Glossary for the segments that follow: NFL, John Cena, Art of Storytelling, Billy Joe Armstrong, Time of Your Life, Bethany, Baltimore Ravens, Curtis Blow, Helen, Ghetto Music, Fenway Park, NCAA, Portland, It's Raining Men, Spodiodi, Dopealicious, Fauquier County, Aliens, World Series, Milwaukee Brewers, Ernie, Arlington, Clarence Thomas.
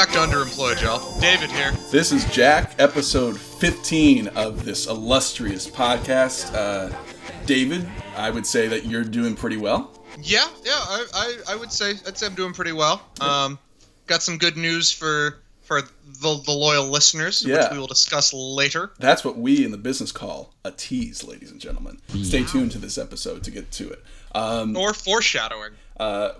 back to underemployed, y'all. David here. This is Jack, episode 15 of this illustrious podcast. David, I would say that you're doing pretty well. Yeah, I would say I'm doing pretty well. Got some good news for the loyal listeners, which we will discuss later. That's what we in the business call a tease, ladies and gentlemen. Stay tuned to this episode to get to it. Or foreshadowing.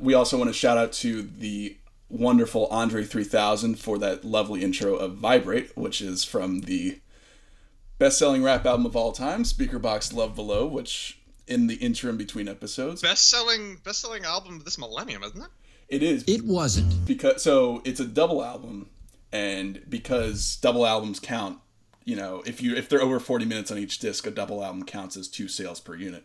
We also want to shout out to the wonderful Andre 3000 for that lovely intro of Vibrate, which is from the best-selling rap album of all time, Speakerboxxx/The Love Below, which in the interim between episodes. Best-selling album of this millennium, isn't it? It is. It wasn't. So it's a double album, and because double albums count, you know, if they're over 40 minutes on each disc, a double album counts as 2 sales per unit.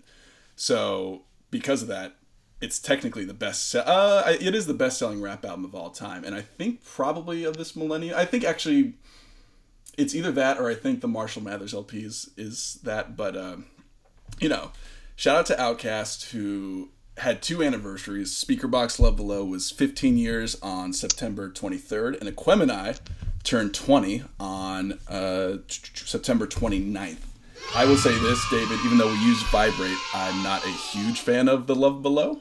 So because of that, it's technically the best. It is the best-selling rap album of all time, and I think probably of this millennium. I think actually, it's either that or I think the Marshall Mathers LP is that. But you know, shout out to Outkast, who had 2 anniversaries. Speakerboxxx Love Below was 15 years on September 23rd, and Aquemini turned 20 on September 29th. I will say this, David, even though we use Vibrate, I'm not a huge fan of The Love Below.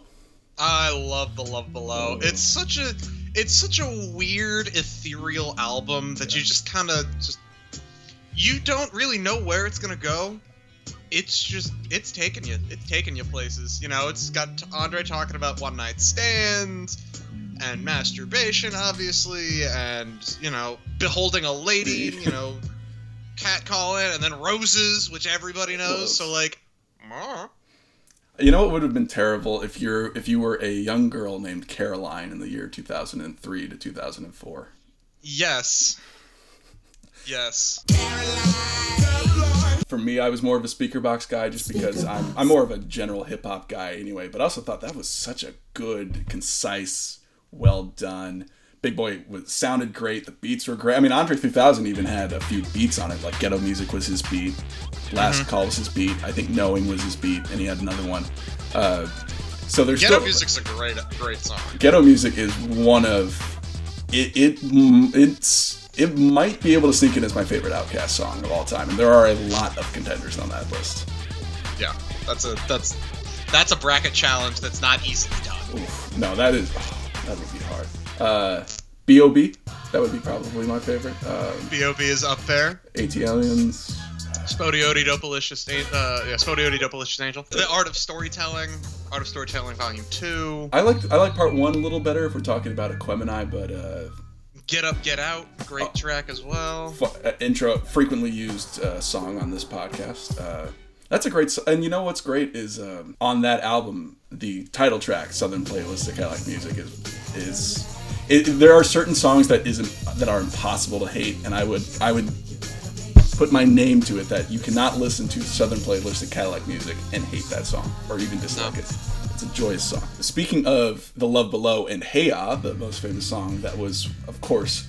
I love The Love Below. It's such a weird, ethereal album that you just kind of you don't really know where it's going to go. It's taking you places. You know, it's got Andre talking about one night stands and masturbation, obviously, and, you know, beholding a lady, you know, catcalling, and then roses, which everybody knows. So, like, you know what would have been terrible if you were a young girl named Caroline in the year 2003 to 2004. Yes. Caroline. For me, I was more of a Speakerboxxx guy just because I'm more of a general hip hop guy anyway. But I also thought that was such a good, concise, well done. Big Boy sounded great. The beats were great. I mean, Andre 3000 even had a few beats on it. Like, Ghetto Music was his beat. Last Call was his beat. I think Knowing was his beat. And he had another one. So there's Ghetto Music's a great song. Ghetto Music is one of... It might be able to sneak in as my favorite Outkast song of all time. And there are a lot of contenders on that list. Yeah, that's a bracket challenge that's not easily done. Oof, no, that would be hard. B.O.B. That would be probably my favorite. B.O.B. is up there. Aliens. Spodiodi, Dopealicious. Spodiodi, Dopealicious Angel. The Art of Storytelling. Art of Storytelling Volume 2. I like Part 1 a little better if we're talking about Aquemini, but... Get Up, Get Out. Great track as well. Intro. Frequently used song on this podcast. That's a great song. And you know what's great is on that album, the title track, Southern Playalistic Cadillac Music, there are certain songs that are impossible to hate, and I would put my name to it that you cannot listen to Southern Playalistic Cadillac Music and hate that song or even dislike it. It's a joyous song. Speaking of The Love Below and Hey Ya, the most famous song that was, of course,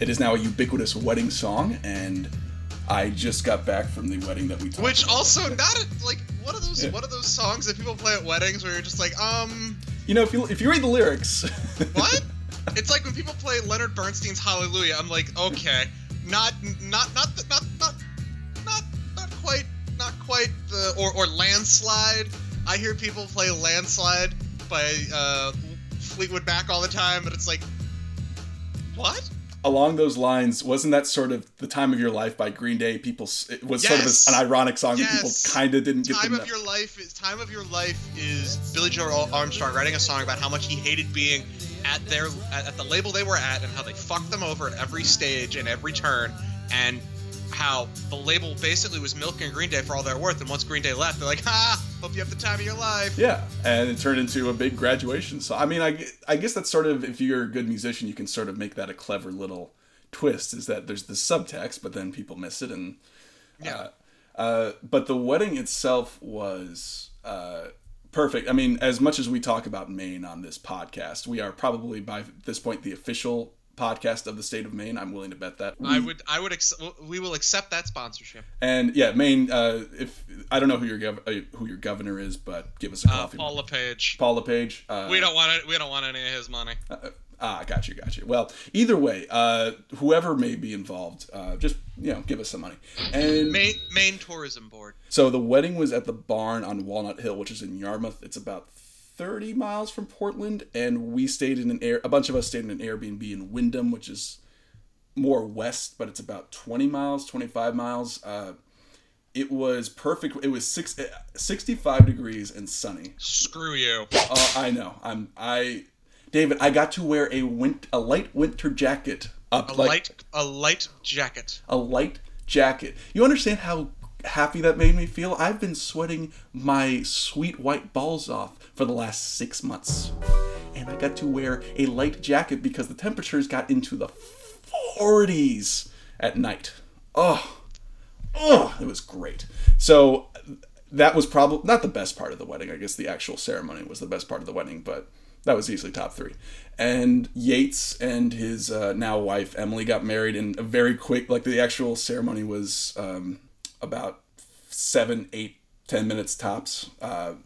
it is now a ubiquitous wedding song, and I just got back from the wedding that we talked about. Which also one of those songs that people play at weddings where you're just like you know, if you read the lyrics. What? It's like when people play Leonard Bernstein's Hallelujah. I'm like, okay, not quite the or Landslide. I hear people play Landslide by Fleetwood Mac all the time, but it's like, what? Along those lines, wasn't that sort of the Time of Your Life by Green Day? It was sort of an ironic song that people kind of didn't get. Time of Your Life is Billy Joe Armstrong writing a song about how much he hated being at the label they were at and how they fucked them over at every stage and every turn, and how the label basically was milking Green Day for all they're worth, and once Green Day left, they're like, hope you have the time of your life. Yeah, and it turned into a big graduation. So, I mean, I guess that's sort of, if you're a good musician, you can sort of make that a clever little twist, is that there's the subtext, but then people miss it, and... Yeah. But the wedding itself was... perfect. I mean, as much as we talk about Maine on this podcast, we are probably by this point the official podcast of the state of Maine. I'm willing to bet that we will accept that sponsorship. And yeah, Maine. If I don't know who your governor is, but give us a coffee. Paul LePage. We don't want any of his money. Got you. Well, either way, whoever may be involved, just, give us some money. And main tourism board. So the wedding was at the barn on Walnut Hill, which is in Yarmouth. It's about 30 miles from Portland, and we stayed in a bunch of us stayed in an Airbnb in Wyndham, which is more west, but it's about 20 miles, 25 miles. It was perfect. It was 65 degrees and sunny. Screw you. I know. David, I got to wear a light winter jacket. A light jacket. You understand how happy that made me feel? I've been sweating my sweet white balls off for the last 6 months. And I got to wear a light jacket because the temperatures got into the 40s at night. Oh, it was great. So that was probably not the best part of the wedding. I guess the actual ceremony was the best part of the wedding, but that was easily top three. And Yates and his now wife, Emily, got married in a very quick, the actual ceremony was about 7, 8, 10 minutes tops.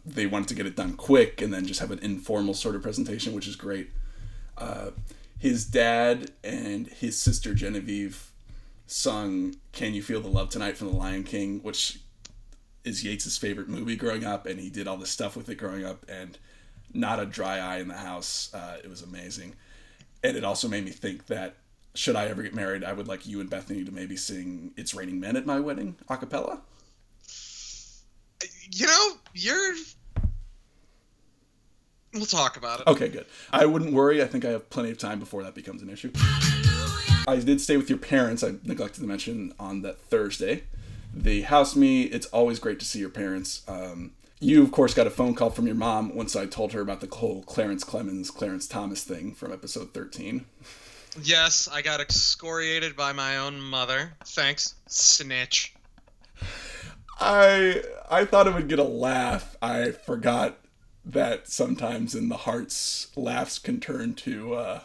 They wanted to get it done quick and then just have an informal sort of presentation, which is great. His dad and his sister Genevieve sung Can You Feel the Love Tonight from The Lion King, which is Yates' favorite movie growing up, and he did all this stuff with it growing up, and not a dry eye in the house. It was amazing. And it also made me think that should I ever get married, I would like you and Bethany to maybe sing It's Raining Men at my wedding a cappella. We'll talk about it. Okay, good. I wouldn't worry. I think I have plenty of time before that becomes an issue. Hallelujah. I did stay with your parents, I neglected to mention, on that Thursday. They housed me. It's always great to see your parents. You, of course, got a phone call from your mom once I told her about the whole Clarence Clemens, Clarence Thomas thing from episode 13. Yes, I got excoriated by my own mother. Thanks, snitch. I thought it would get a laugh. I forgot that sometimes in the hearts, laughs can turn to...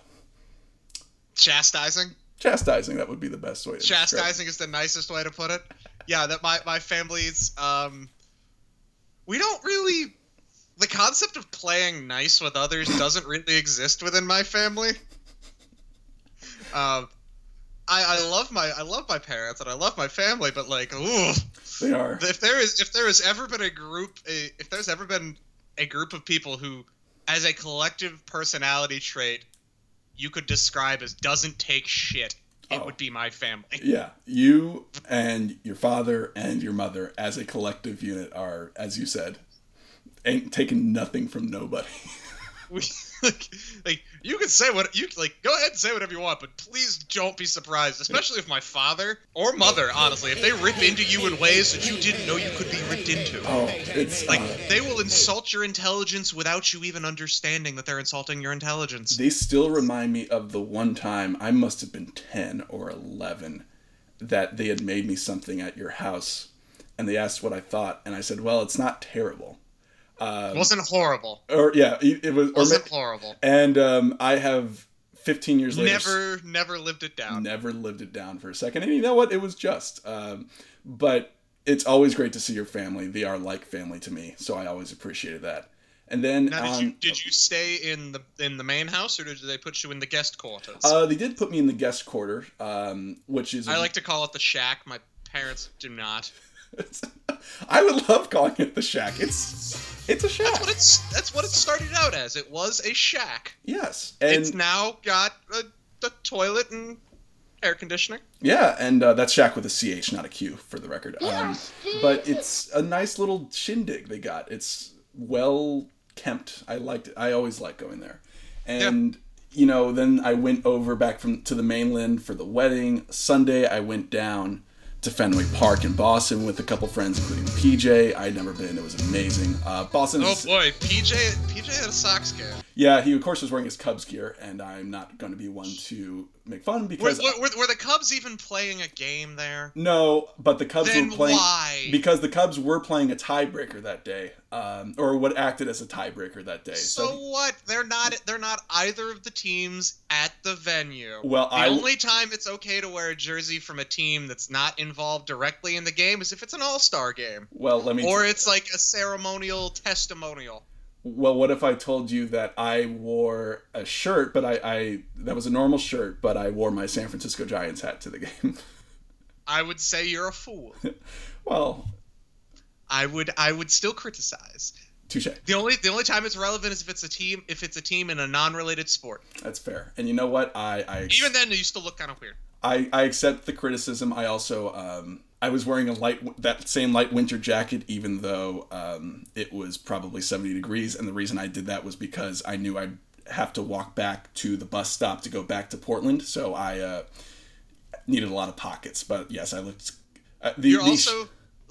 Chastising? Chastising, that would be the best way to describe it. Chastising is the nicest way to put it. Yeah, that my family's... We don't really... The concept of playing nice with others doesn't really exist within my family. I love my parents and I love my family, but ooh, they are. If there's ever been a group of people who, as a collective personality trait, you could describe as doesn't take shit, it would be my family. Yeah, you and your father and your mother as a collective unit are, as you said, ain't taking nothing from nobody. You can say go ahead and say whatever you want, but please don't be surprised, especially if my father or mother, honestly, if they rip into you in ways that you didn't know you could be ripped into. Oh, it's they will insult your intelligence without you even understanding that they're insulting your intelligence. They still remind me of the one time, I must have been 10 or 11, that they had made me something at your house, and they asked what I thought, and I said, well, it's not terrible. Wasn't horrible. Wasn't horrible. And I have 15 years later never lived it down. Never lived it down for a second. And you know what? It was just. But it's always great to see your family. They are like family to me, so I always appreciated that. And then did you stay in the main house, or did they put you in the guest quarters? They did put me in the guest quarter, which is I like to call it the shack. My parents do not. I would love calling it the shack. It's a shack. That's what it started out as. It was a shack. Yes, and it's now got a toilet and air conditioning. Yeah, and that's shack with a CH, not a Q, for the record. But it's a nice little shindig they got. It's well kempt. I liked it. I always like going there. And then I went over back to the mainland for the wedding. Sunday, I went down to Fenway Park in Boston with a couple friends, including PJ. I'd never been. It was amazing. Boston. Oh boy, PJ had a Sox gear. Yeah, he of course was wearing his Cubs gear, and I'm not going to be one to make fun because were the Cubs even playing a game there? No, but the Cubs were playing. Why? Because the Cubs were playing a tiebreaker that day, or what acted as a tiebreaker that day. So what? They're not either of the teams at the venue. Well, the only time it's okay to wear a jersey from a team that's not involved directly in the game is if it's an all-star game. Well, or it's like a ceremonial testimonial. well, what if I told you that I wore a shirt, but I that was a normal shirt, but I wore my San Francisco Giants hat to the game? I would say you're a fool. Well, I would still criticize. Touche. The only time it's relevant is if it's a team in a non-related sport. That's fair. And you know what? Even then, you still look kind of weird. I accept the criticism. I also I was wearing that same light winter jacket, even though it was probably 70 degrees. And the reason I did that was because I knew I'd have to walk back to the bus stop to go back to Portland. So I needed a lot of pockets. But yes, I looked.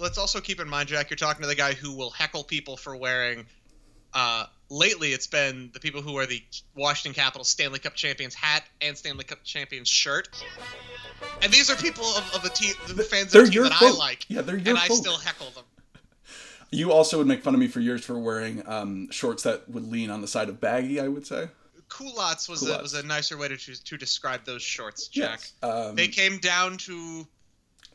Let's also keep in mind, Jack, you're talking to the guy who will heckle people for wearing lately it's been the people who wear the Washington Capitals Stanley Cup champions hat and Stanley Cup champions shirt. And these are people of the team, the fans they're of the team that folk. I like. Yeah, they're your and folk. I still heckle them. You also would make fun of me for years for wearing shorts that would lean on the side of baggy, I would say. Culottes was a nicer way to describe those shorts, Jack. Yes. They came down to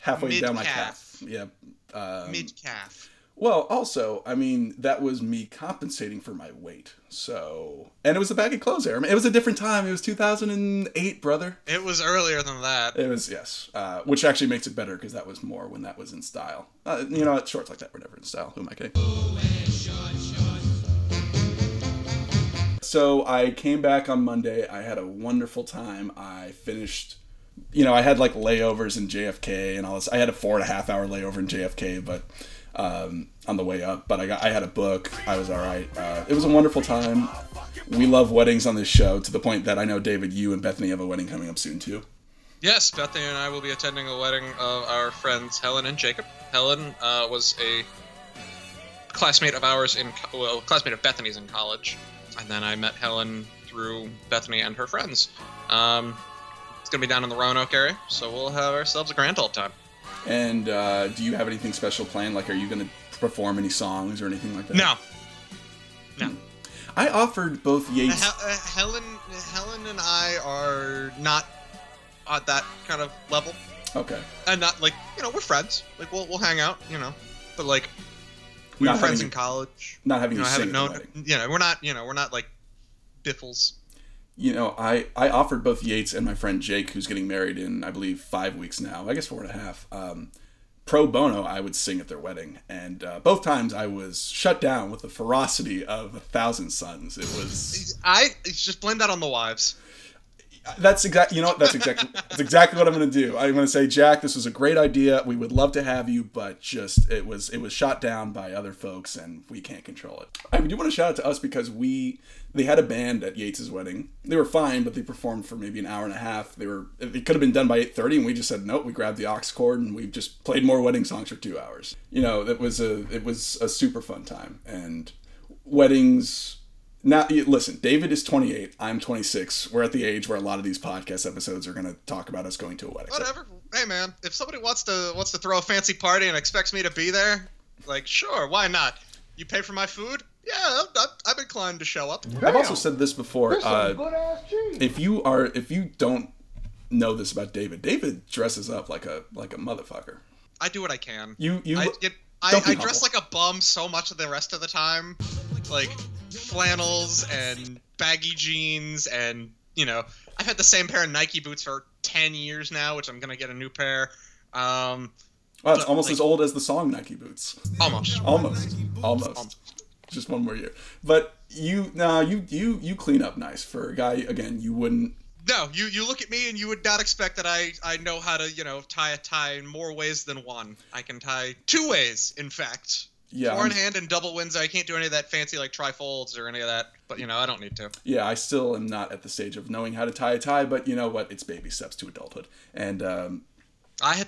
halfway mid-calf. Down my calf. Yeah. Mid-calf. Well, also, I mean, that was me compensating for my weight. So, and it was a baggy clothes era. I mean, it was a different time. It was 2008, brother. It was earlier than that. It was, yes. Which actually makes it better because that was more when that was in style. You know, shorts like that were never in style. Who am I kidding? So I came back on Monday. I had a wonderful time. I finished. You know, I had like layovers in JFK and all this. I had a 4.5 hour layover in JFK, but. On the way up, but I had a book. I was all right. It was a wonderful time. We love weddings on this show to the point that I know, David, you and Bethany have a wedding coming up soon too. Yes, Bethany and I will be attending a wedding of our friends Helen and Jacob. Helen was a classmate of ours classmate of Bethany's in college, and then I met Helen through Bethany and her friends. It's gonna be down in the Roanoke area, so we'll have ourselves a grand old time. And do you have anything special planned? Like, are you going to perform any songs or anything like that? No. I offered both Yates. Helen and I are not at that kind of level. Okay. And not like, you know, we're friends. Like we'll hang out, you know. But like we were friends in college. Not having you know, sing at the wedding. You know, we're not like biffles. You know, I offered both Yates and my friend Jake, who's getting married in, I believe, 5 weeks now. I guess 4.5. Pro bono, I would sing at their wedding. And both times I was shut down with the ferocity of 1,000 suns. It was... Just blame that on the wives. That's exactly what I'm going to do. I'm going to say, Jack, this was a great idea. We would love to have you, but just it was shot down by other folks, and we can't control it. I do want to shout out to us because they had a band at Yates' wedding. They were fine, but they performed for maybe an hour and a half. It could have been done by 8:30, and we just said nope. We grabbed the aux cord and we just played more wedding songs for 2 hours. You know, it was a super fun time and weddings. Now, listen, David is 28. I'm 26. We're at the age where a lot of these podcast episodes are going to talk about us going to a wedding. Whatever. Hey, man, if somebody wants to throw a fancy party and expects me to be there, like, sure, why not? You pay for my food? Yeah, I'm inclined to show up. Damn. I've also said this before. If you don't know this about David, David dresses up like a motherfucker. I do what I can. I dress like a bum so much of the rest of the time, like. Flannels and baggy jeans and, you know, I've had the same pair of Nike boots for 10 years now, which I'm going to get a new pair. Wow, it's almost like, as old as the song Nike Boots. Almost. Just one more year. But you clean up nice for a guy, again, you wouldn't. No, you look at me and you would not expect that I know how to, you know, tie a tie in more ways than one. I can tie two ways, in fact. Yeah, four in hand and double Windsor. I can't do any of that fancy like trifolds or any of that, but you know, I don't need to. Yeah, I still am not at the stage of knowing how to tie a tie, but you know what? It's baby steps to adulthood. And I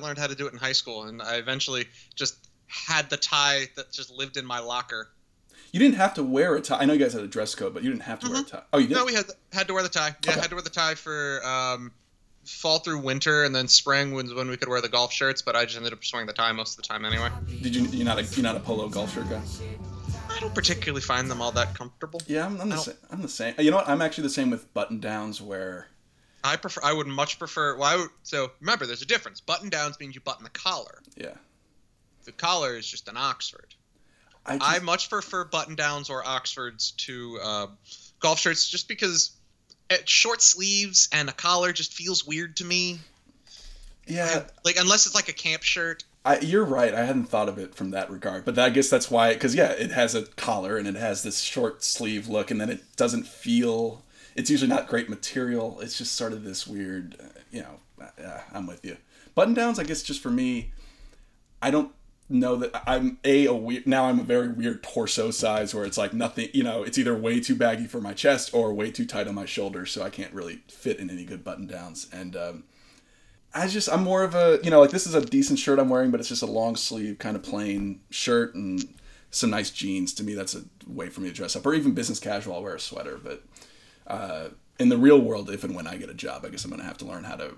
learned how to do it in high school, and I eventually just had the tie that just lived in my locker. You didn't have to wear a tie. I know you guys had a dress code, but you didn't have to wear a tie. Oh, you did? No, we had to wear the tie. Yeah, okay. I had to wear the tie for fall through winter, and then spring was when we could wear the golf shirts, but I just ended up just wearing the tie most of the time anyway. Did you? You're not a polo golf shirt guy? I don't particularly find them all that comfortable. Yeah, I'm the same. You know what? I'm actually the same with button downs where... I would much prefer... So remember, there's a difference. Button downs means you button the collar. Yeah. The collar is just an Oxford. I much prefer button downs or Oxfords to golf shirts, just because short sleeves and a collar just feels weird to me. Yeah, like unless it's like a camp shirt. You're right. I hadn't thought of it from that regard, but I guess that's why. Because yeah, it has a collar and it has this short sleeve look, and then it doesn't feel. It's usually not great material. It's just sort of this weird. I'm with you. Button downs, I guess, just for me. I don't know that I'm a weird. Now I'm a very weird torso size where it's like nothing. You know, it's either way too baggy for my chest or way too tight on my shoulders, so I can't really fit in any good button downs. And I'm more of a, this is a decent shirt I'm wearing, but it's just a long sleeve kind of plain shirt and some nice jeans. To me, that's a way for me to dress up, or even business casual. I'll wear a sweater, but in the real world, if and when I get a job, I guess I'm going to have to learn how to,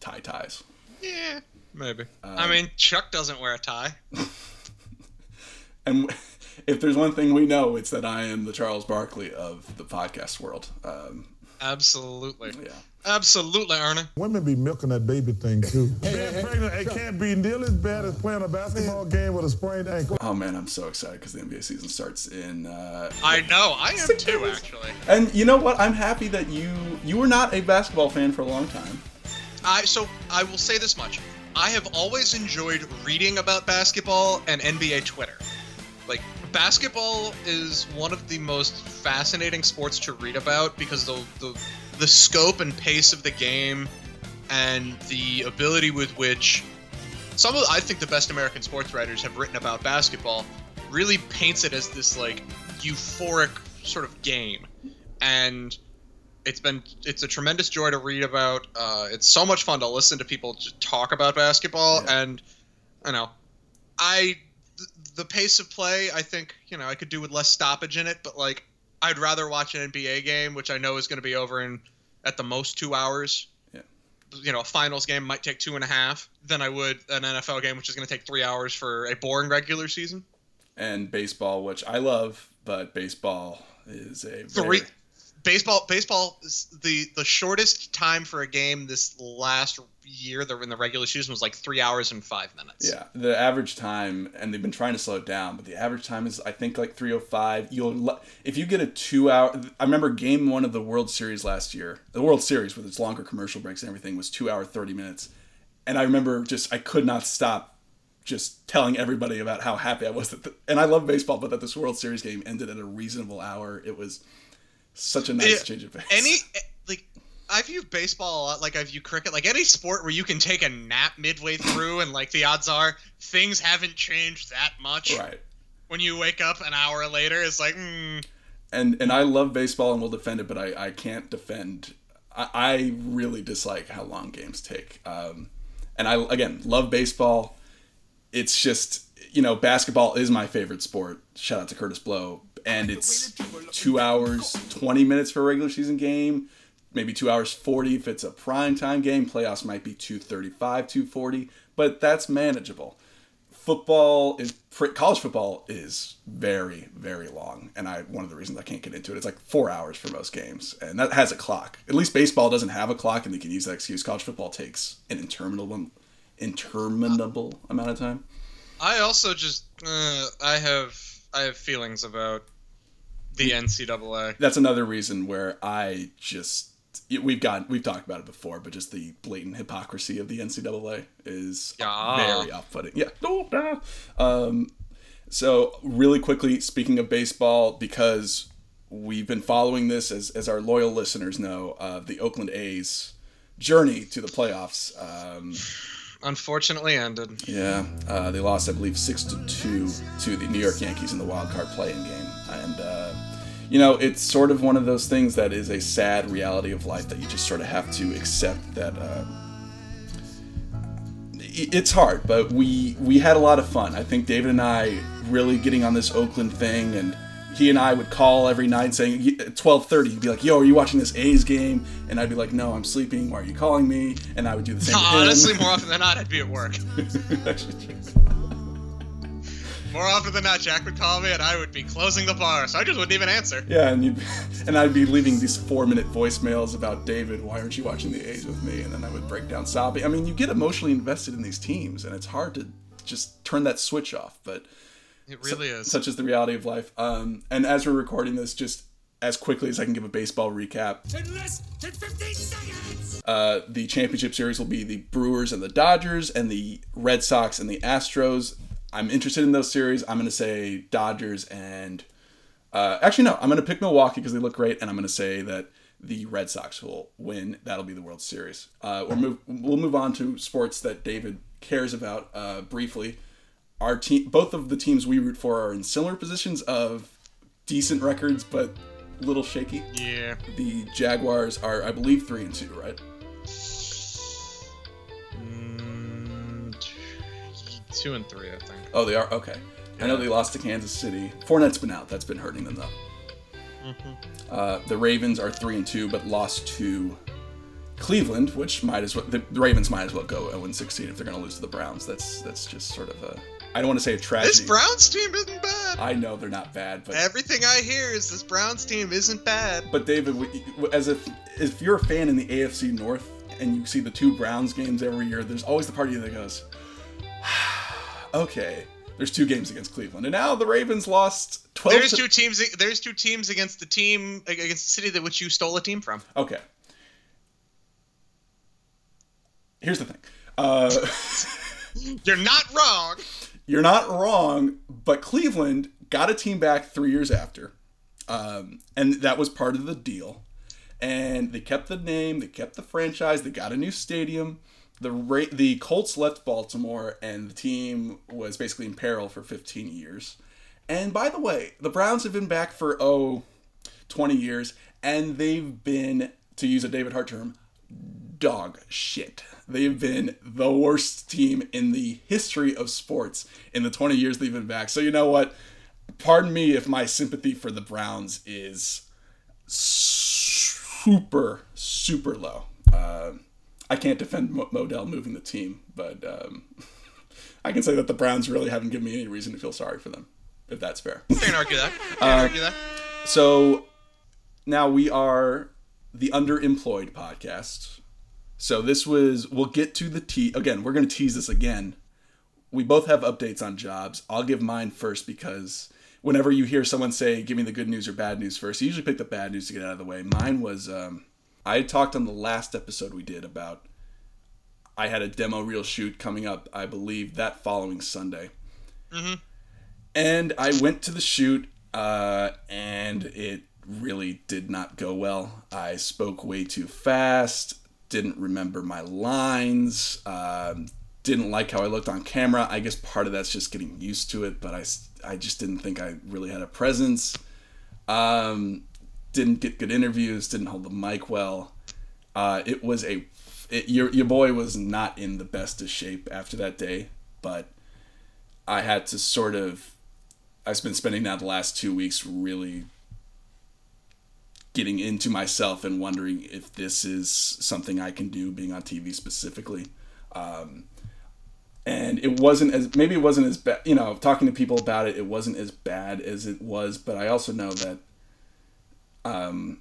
tie ties. Yeah, maybe. Chuck doesn't wear a tie. And if there's one thing we know, it's that I am the Charles Barkley of the podcast world. Absolutely. Yeah. Absolutely, Ernie. Women be milking that baby thing, too. Being pregnant, it can't be nearly as bad as playing a basketball game with a sprained ankle. Oh, man, I'm so excited because the NBA season starts in... I know. I am, too, actually. And you know what? I'm happy that you were not a basketball fan for a long time. So I will say this much. I have always enjoyed reading about basketball and NBA Twitter. Basketball is one of the most fascinating sports to read about because the scope and pace of the game and the ability with which some of, I think, the best American sports writers have written about basketball really paints it as this euphoric sort of game. And it's a tremendous joy to read about. It's so much fun to listen to people just talk about basketball. Yeah. And the pace of play, I think, I could do with less stoppage in it, but I'd rather watch an NBA game, which I know is going to be over in at the most 2 hours. Yeah. A finals game might take 2.5 than I would an NFL game, which is going to take 3 hours for a boring regular season. And baseball, which I love, but baseball is a baseball is the shortest time for a game this last year in the regular season was 3 hours and 5 minutes. Yeah, the average time, and they've been trying to slow it down, but the average time is I think 3:05. If you get a 2 hour, I remember game one of the World Series last year, the World Series with its longer commercial breaks and everything was 2 hours 30 minutes, and I remember I could not stop just telling everybody about how happy I was and I love baseball, but that this World Series game ended at a reasonable hour. It was such a nice change of pace. I view baseball a lot like I view cricket. Any sport where you can take a nap midway through and the odds are things haven't changed that much. Right. When you wake up an hour later, it's And I love baseball and will defend it, but I can't defend. I really dislike how long games take. And I, again, love baseball. It's just, basketball is my favorite sport. Shout out to Curtis Blow. And it's 2 hours, 20 minutes for a regular season game, maybe 2 hours, 40 if it's a primetime game. Playoffs might be 2:35, 2:40, but that's manageable. College football is very, very long. And one of the reasons I can't get into it, it's 4 hours for most games. And that has a clock. At least baseball doesn't have a clock and they can use that excuse. College football takes an interminable amount of time. I also just, I have feelings about the NCAA. That's another reason where we've talked about it before, but just the blatant hypocrisy of the NCAA is very off-putting. Yeah. So really quickly, speaking of baseball, because we've been following this, as our loyal listeners know, the Oakland A's journey to the playoffs. Unfortunately ended. Yeah. They lost, I believe, 6-2 to the New York Yankees in the wild card play-in game. And, it's sort of one of those things that is a sad reality of life that you just sort of have to accept that it's hard. But we had a lot of fun. I think David and I really getting on this Oakland thing, and he and I would call every night saying, at 12:30, he'd be like, yo, are you watching this A's game? And I'd be like, no, I'm sleeping. Why are you calling me? And I would do the same thing. Honestly, more often than not, I'd be at work. More often than not, Jack would call me and I would be closing the bar, so I just wouldn't even answer. Yeah, and I'd be leaving these 4-minute voicemails about, David, why aren't you watching the A's with me? And then I would break down sobbing. You get emotionally invested in these teams, and it's hard to just turn that switch off, but... It really is. Such is the reality of life. And as we're recording this, just as quickly as I can give a baseball recap. In less than 15 seconds! The championship series will be the Brewers and the Dodgers and the Red Sox and the Astros. I'm interested in those series. I'm going to say Dodgers and... actually, no. I'm going to pick Milwaukee because they look great, and I'm going to say that the Red Sox will win. That'll be the World Series. We'll move on to sports that David cares about briefly. Our team, both of the teams we root for, are in similar positions of decent records, but a little shaky. Yeah. The Jaguars are, I believe, 3-2, right? Mm, 2-3, I think. Oh, they are? Okay. Yeah. I know they lost to Kansas City. Fournette's been out. That's been hurting them, though. Mm-hmm. The Ravens are 3-2, but lost to Cleveland, which might as well, the Ravens might as well go 0-16 if they're going to lose to the Browns. That's just sort of a, I don't want to say a tragedy. This Browns team isn't bad. I know they're not bad, but everything I hear is this Browns team isn't bad. But David, as if you're a fan in the AFC North and you see the two Browns games every year, there's always the part of you that goes, okay. There's two games against Cleveland, and now the Ravens lost 12. There's two teams against the team against the city that which you stole a team from. Okay. Here's the thing. You're not wrong. You're not wrong, but Cleveland got a team back 3 years after, and that was part of the deal. And they kept the name, they kept the franchise, they got a new stadium. The Colts left Baltimore, and the team was basically in peril for 15 years. And by the way, the Browns have been back for 20 years, and they've been, to use a David Hart term, dog shit. They've been the worst team in the history of sports in the 20 years they've been back. So you know what? Pardon me if my sympathy for the Browns is super, super low. I can't defend Modell moving the team, but I can say that the Browns really haven't given me any reason to feel sorry for them, if that's fair. I can argue that. So now we are the Underemployed Podcast. So this was, we'll get to the again, we're going to tease this again. We both have updates on jobs. I'll give mine first because whenever you hear someone say, give me the good news or bad news first, you usually pick the bad news to get out of the way. Mine was... I talked on the last episode we did about I had a demo reel shoot coming up, I believe, that following Sunday. Mm-hmm. And I went to the shoot, and it really did not go well. I spoke way too fast, didn't remember my lines, didn't like how I looked on camera. I guess part of that's just getting used to it, but I just didn't think I really had a presence. Didn't get good interviews, didn't hold the mic well. It was your boy was not in the best of shape after that day, but I had to sort of, I've been spending now the last 2 weeks really getting into myself and wondering if this is something I can do, being on TV specifically. And it wasn't as bad, you know, talking to people about it, it wasn't as bad as it was, but I also know that I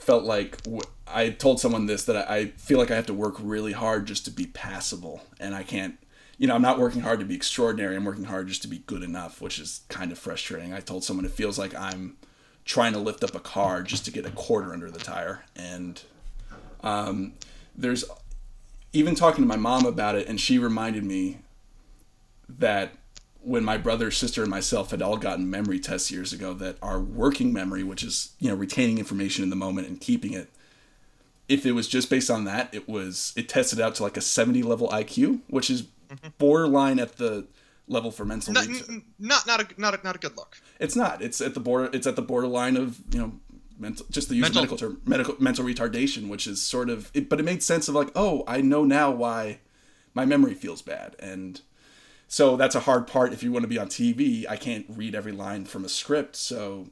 felt like I told someone this, that I feel like I have to work really hard just to be passable, and I can't, you know, I'm not working hard to be extraordinary. I'm working hard just to be good enough, which is kind of frustrating. I told someone it feels like I'm trying to lift up a car just to get a quarter under the tire. And, there's even talking to my mom about it. And she reminded me that when my brother, sister, and myself had all gotten memory tests years ago, that our working memory, which is, you know, retaining information in the moment and keeping it, if it was just based on that, it tested out to like a 70 level IQ, which is borderline at the level for mental. Not a good look. It's not. It's at the border. It's at the borderline of, you know, mental. Just the use of medical term, mental retardation, which is sort of. But it made sense of like, oh, I know now why my memory feels bad. And so that's a hard part. If you want to be on TV, I can't read every line from a script. So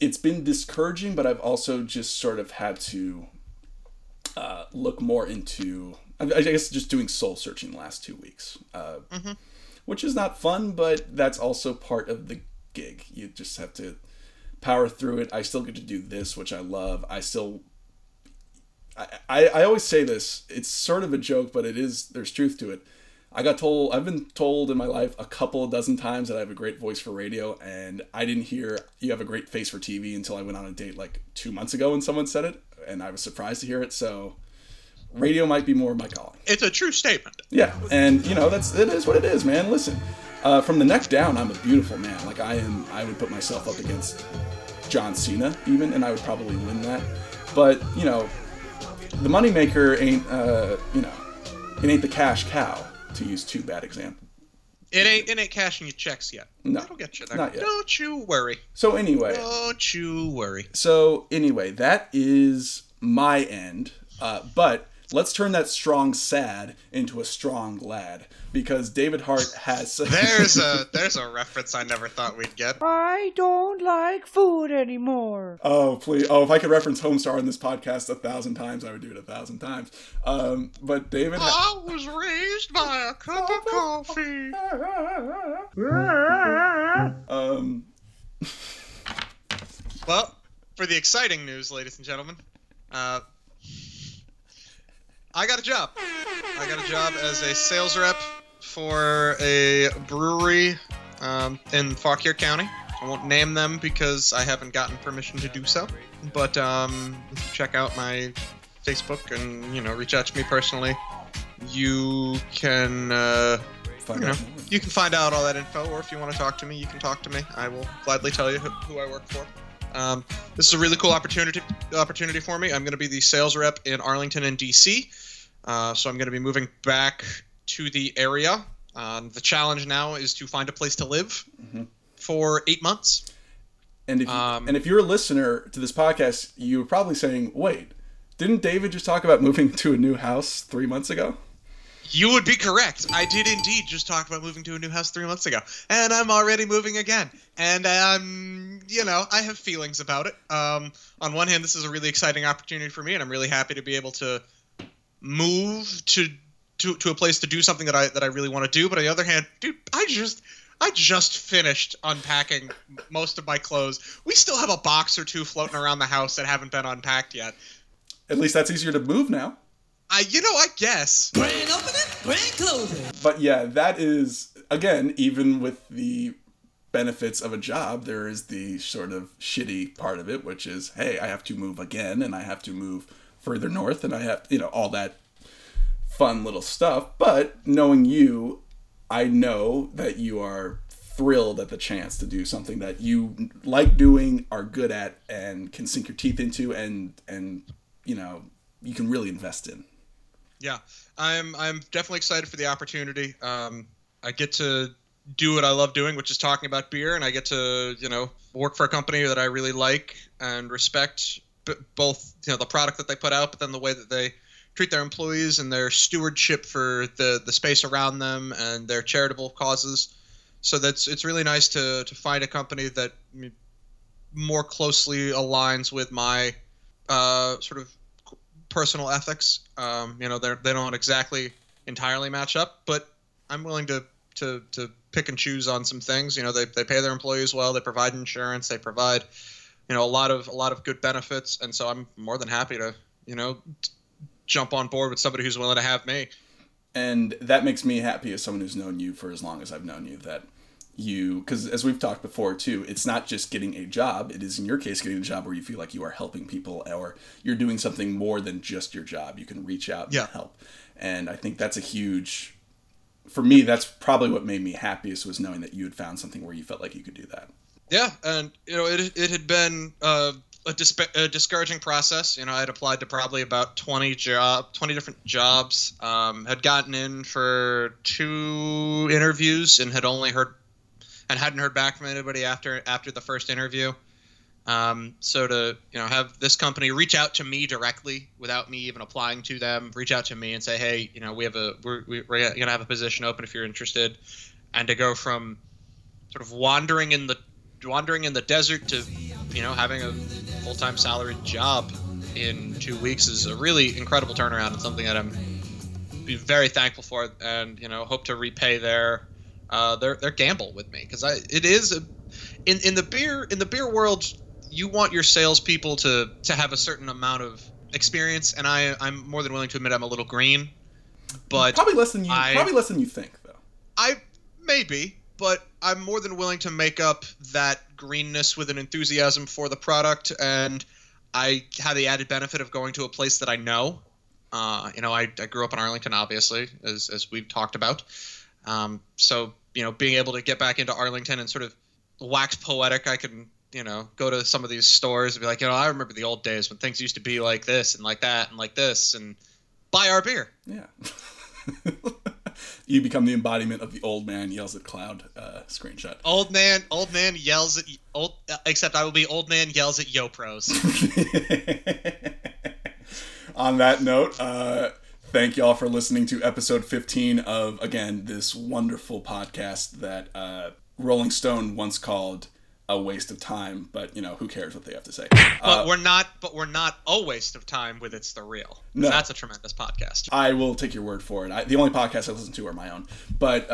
it's been discouraging, but I've also just sort of had to look more into, I guess, just doing soul searching the last 2 weeks, which is not fun, but that's also part of the gig. You just have to power through it. I still get to do this, which I love. I always say this, it's sort of a joke, but there's truth to it. I've been told in my life a couple dozen times that I have a great voice for radio, and I didn't hear you have a great face for TV until I went on a date like 2 months ago and someone said it, and I was surprised to hear it. So radio might be more of my calling. It's a true statement. Yeah. And it is what it is, man. Listen, from the neck down, I'm a beautiful man. Like I would put myself up against John Cena even, and I would probably win that. But the moneymaker ain't, it ain't the cash cow, to use two bad examples. It ain't cashing your checks yet. No. That'll get you there. Not yet. Don't you worry. So anyway, that is my end. But let's turn that strong sad into a strong glad, because David Hart has... there's a reference I never thought we'd get. I don't like food anymore. Oh, please. Oh, if I could reference Homestar in this podcast 1,000 times, I would do it 1,000 times. But David... I was raised by a cup of coffee. Well, for the exciting news, ladies and gentlemen, I got a job as a sales rep for a brewery in Fauquier County. I won't name them because I haven't gotten permission to do so. But check out my Facebook and, reach out to me personally. You can, you can find out all that info, or if you want to talk to me, you can talk to me. I will gladly tell you who I work for. This is a really cool opportunity for me. I'm going to be the sales rep in Arlington and D.C., so I'm going to be moving back to the area. The challenge now is to find a place to live for 8 months. And if you're a listener to this podcast, you're probably saying, wait, didn't David just talk about moving to a new house 3 months ago? You would be correct. I did indeed just talk about moving to a new house 3 months ago. And I'm already moving again. And I'm, I have feelings about it. On one hand, this is a really exciting opportunity for me, and I'm really happy to be able to move to a place to do something that I really want to do. But on the other hand, dude, I just finished unpacking most of my clothes. We still have a box or two floating around the house that haven't been unpacked yet. At least that's easier to move now. I guess. Grand opening, grand closing. But yeah, that is, again, even with the benefits of a job, there is the sort of shitty part of it, which is, hey, I have to move again, and I have to move further north, and I have, all that fun little stuff. But knowing you, I know that you are thrilled at the chance to do something that you like doing, are good at, and can sink your teeth into, and you can really invest in. Yeah, I'm definitely excited for the opportunity. I get to do what I love doing, which is talking about beer, and I get to, work for a company that I really like and respect, both, the product that they put out, but then the way that they treat their employees and their stewardship for the space around them and their charitable causes. So it's really nice to find a company that more closely aligns with my sort of personal ethics. They don't exactly entirely match up, but I'm willing to pick and choose on some things. They pay their employees well, they provide insurance, they provide a lot of good benefits, and so I'm more than happy to jump on board with somebody who's willing to have me. And that makes me happy as someone who's known you for as long as I've known you, that you, because as we've talked before too, it's not just getting a job, it is in your case getting a job where you feel like you are helping people, or you're doing something more than just your job. You can reach out and help. And I think that's that's probably what made me happiest, was knowing that you had found something where you felt like you could do that. Yeah. And it had been a discouraging process. I had applied to probably about 20 different jobs, had gotten in for 2 interviews and hadn't heard back from anybody after the first interview. So to have this company reach out to me directly without me even applying to them, reach out to me and say, hey, we're gonna have a position open if you're interested, and to go from sort of wandering in the desert to having a full-time salaried job in 2 weeks is a really incredible turnaround, and something that I'm very thankful for, and hope to repay their gamble with me, because in the beer world, you want your salespeople to have a certain amount of experience, and I'm more than willing to admit I'm a little green, But probably less than you think, though. Maybe, but I'm more than willing to make up that greenness with an enthusiasm for the product, and I have the added benefit of going to a place that I know. I grew up in Arlington, obviously, as we've talked about. So being able to get back into Arlington and sort of wax poetic, I can, go to some of these stores and be like, I remember the old days when things used to be like this and like that and like this, and buy our beer. Yeah. You become the embodiment of the old man yells at cloud screenshot. Old man yells at old. Except I will be old man yells at YoPros. On that note, thank y'all for listening to episode 15 of this wonderful podcast that Rolling Stone once called a waste of time. But who cares what they have to say? But we're not a waste of time with It's the Real. No, that's a tremendous podcast. I will take your word for it. The only podcasts I listen to are my own. But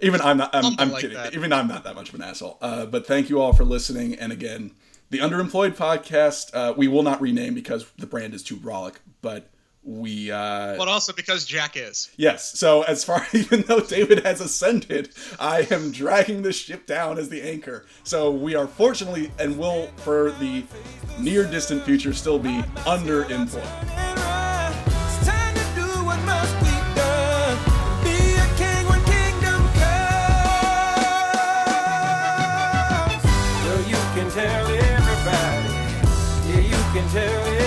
even I'm like kidding. That. Even I'm not that much of an asshole. But thank you all for listening. And again, the Underemployed Podcast, we will not rename because the brand is too brolic, but we... but also because Jack is. Yes. So even though David has ascended, I am dragging this ship down as the anchor. So we are fortunately, and will for the near distant future, still be underemployed. Tell